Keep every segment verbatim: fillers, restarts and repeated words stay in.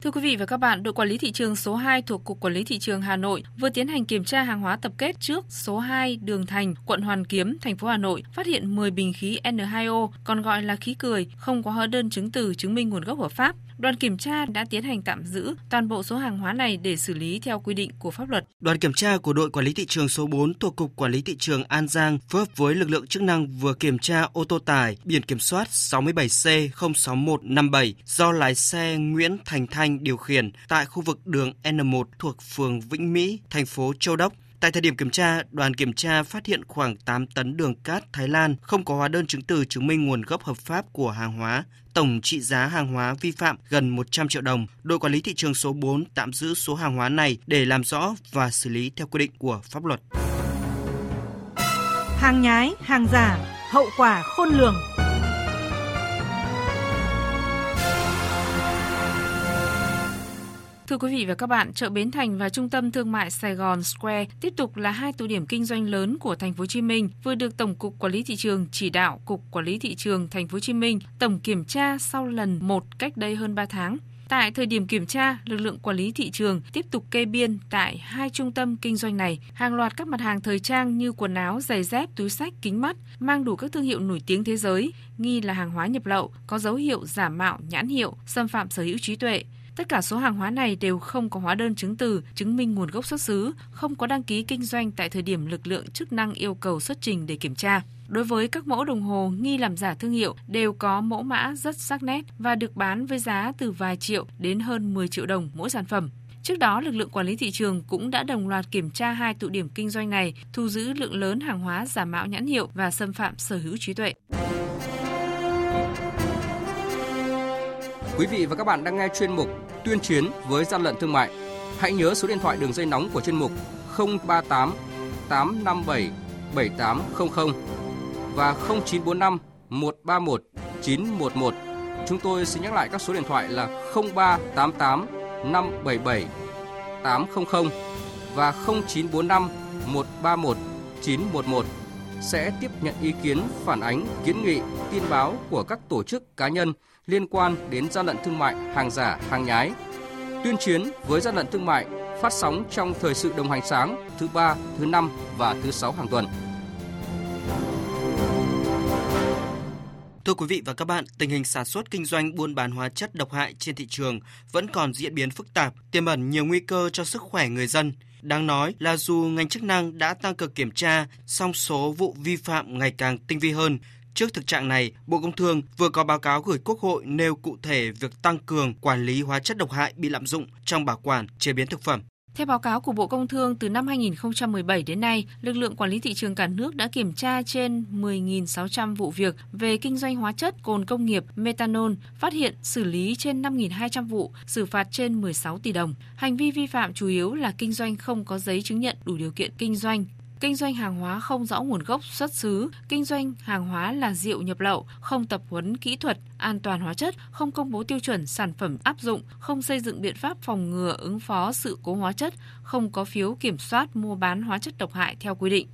Thưa quý vị và các bạn, đội quản lý thị trường số hai thuộc Cục Quản lý Thị trường Hà Nội vừa tiến hành kiểm tra hàng hóa tập kết trước số hai Đường Thành, quận Hoàn Kiếm, thành phố Hà Nội, phát hiện mười bình khí N hai O, còn gọi là khí cười, không có hóa đơn chứng từ chứng minh nguồn gốc hợp pháp. Đoàn kiểm tra đã tiến hành tạm giữ toàn bộ số hàng hóa này để xử lý theo quy định của pháp luật. Đoàn kiểm tra của đội quản lý thị trường số bốn thuộc Cục Quản lý Thị trường An Giang phối hợp với lực lượng chức năng vừa kiểm tra ô tô tải biển kiểm soát sáu mươi bảy C không sáu một năm bảy do lái xe Nguyễn Thành Thanh điều khiển tại khu vực đường N một thuộc phường Vĩnh Mỹ, thành phố Châu Đốc. Tại thời điểm kiểm tra, đoàn kiểm tra phát hiện khoảng tám tấn đường cát Thái Lan không có hóa đơn chứng từ chứng minh nguồn gốc hợp pháp của hàng hóa. Tổng trị giá hàng hóa vi phạm gần một trăm triệu đồng. Đội quản lý thị trường số bốn tạm giữ số hàng hóa này để làm rõ và xử lý theo quy định của pháp luật. Hàng nhái, hàng giả, hậu quả khôn lường. Thưa quý vị và các bạn, chợ Bến Thành và trung tâm thương mại Saigon Square tiếp tục là hai tụ điểm kinh doanh lớn của Thành phố Hồ Chí Minh vừa được Tổng cục Quản lý Thị trường chỉ đạo Cục Quản lý Thị trường Thành phố Hồ Chí Minh tổng kiểm tra sau lần một cách đây hơn ba tháng. Tại thời điểm kiểm tra, lực lượng quản lý thị trường tiếp tục kê biên tại hai trung tâm kinh doanh này hàng loạt các mặt hàng thời trang như quần áo, giày dép, túi xách, kính mắt mang đủ các thương hiệu nổi tiếng thế giới, nghi là hàng hóa nhập lậu, có dấu hiệu giả mạo nhãn hiệu, xâm phạm sở hữu trí tuệ. Tất cả số hàng hóa này đều không có hóa đơn chứng từ chứng minh nguồn gốc xuất xứ, không có đăng ký kinh doanh tại thời điểm lực lượng chức năng yêu cầu xuất trình để kiểm tra. Đối với các mẫu đồng hồ nghi làm giả thương hiệu đều có mẫu mã rất sắc nét và được bán với giá từ vài triệu đến hơn mười triệu đồng mỗi sản phẩm. Trước đó, lực lượng quản lý thị trường cũng đã đồng loạt kiểm tra hai tụ điểm kinh doanh này, thu giữ lượng lớn hàng hóa giả mạo nhãn hiệu và xâm phạm sở hữu trí tuệ. Quý vị và các bạn đang nghe chuyên mục Tuyên chiến với gian lận thương mại. Hãy nhớ số điện thoại đường dây nóng của chuyên mục không ba tám tám năm bảy bảy tám không không và không chín bốn năm một ba một chín một một. Chúng tôi xin nhắc lại các số điện thoại là không ba tám tám năm bảy bảy tám không không và không chín bốn năm một ba một chín một một. Sẽ tiếp nhận ý kiến, phản ánh, kiến nghị, tin báo của các tổ chức, cá nhân liên quan đến gian lận thương mại, hàng giả, hàng nhái. Tuyên chiến với gian lận thương mại phát sóng trong thời sự đồng hành sáng thứ ba, thứ năm và thứ sáu hàng tuần. Thưa quý vị và các bạn, tình hình sản xuất kinh doanh buôn bán hóa chất độc hại trên thị trường vẫn còn diễn biến phức tạp, tiềm ẩn nhiều nguy cơ cho sức khỏe người dân. Đáng nói là dù ngành chức năng đã tăng cường kiểm tra, song số vụ vi phạm ngày càng tinh vi hơn. Trước thực trạng này, Bộ Công Thương vừa có báo cáo gửi Quốc hội nêu cụ thể việc tăng cường quản lý hóa chất độc hại bị lạm dụng trong bảo quản chế biến thực phẩm. Theo báo cáo của Bộ Công Thương, từ năm hai không một bảy đến nay, lực lượng quản lý thị trường cả nước đã kiểm tra trên mười nghìn sáu trăm vụ việc về kinh doanh hóa chất, cồn công nghiệp, methanol, phát hiện, xử lý trên năm nghìn hai trăm vụ, xử phạt trên mười sáu tỷ đồng. Hành vi vi phạm chủ yếu là kinh doanh không có giấy chứng nhận đủ điều kiện kinh doanh, kinh doanh hàng hóa không rõ nguồn gốc xuất xứ, kinh doanh hàng hóa là rượu nhập lậu, không tập huấn kỹ thuật an toàn hóa chất, không công bố tiêu chuẩn sản phẩm áp dụng, không xây dựng biện pháp phòng ngừa ứng phó sự cố hóa chất, không có phiếu kiểm soát mua bán hóa chất độc hại theo quy định.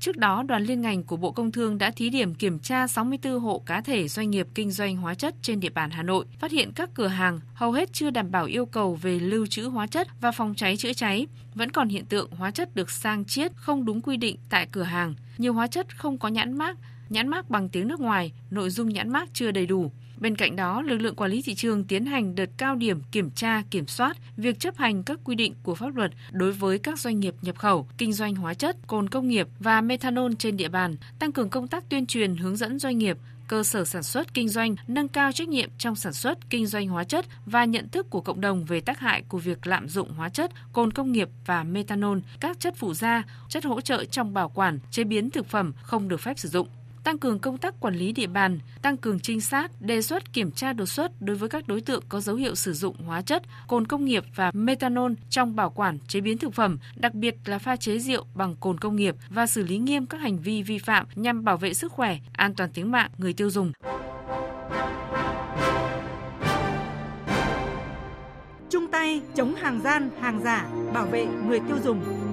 Trước đó, đoàn liên ngành của Bộ Công Thương đã thí điểm kiểm tra sáu mươi tư hộ cá thể doanh nghiệp kinh doanh hóa chất trên địa bàn Hà Nội, phát hiện các cửa hàng hầu hết chưa đảm bảo yêu cầu về lưu trữ hóa chất và phòng cháy chữa cháy, vẫn còn hiện tượng hóa chất được sang chiết không đúng quy định tại cửa hàng, nhiều hóa chất không có nhãn mác, nhãn mác bằng tiếng nước ngoài, nội dung nhãn mác chưa đầy đủ. Bên cạnh đó, lực lượng quản lý thị trường tiến hành đợt cao điểm kiểm tra, kiểm soát việc chấp hành các quy định của pháp luật đối với các doanh nghiệp nhập khẩu, kinh doanh hóa chất, cồn công nghiệp và methanol trên địa bàn, tăng cường công tác tuyên truyền hướng dẫn doanh nghiệp, cơ sở sản xuất kinh doanh, nâng cao trách nhiệm trong sản xuất, kinh doanh hóa chất và nhận thức của cộng đồng về tác hại của việc lạm dụng hóa chất, cồn công nghiệp và methanol, các chất phụ gia, chất hỗ trợ trong bảo quản, chế biến thực phẩm không được phép sử dụng. Tăng cường công tác quản lý địa bàn, tăng cường trinh sát, đề xuất kiểm tra đột xuất đối với các đối tượng có dấu hiệu sử dụng hóa chất, cồn công nghiệp và methanol trong bảo quản, chế biến thực phẩm, đặc biệt là pha chế rượu bằng cồn công nghiệp và xử lý nghiêm các hành vi vi phạm nhằm bảo vệ sức khỏe, an toàn tính mạng người tiêu dùng. Chung tay chống hàng gian, hàng giả, bảo vệ người tiêu dùng.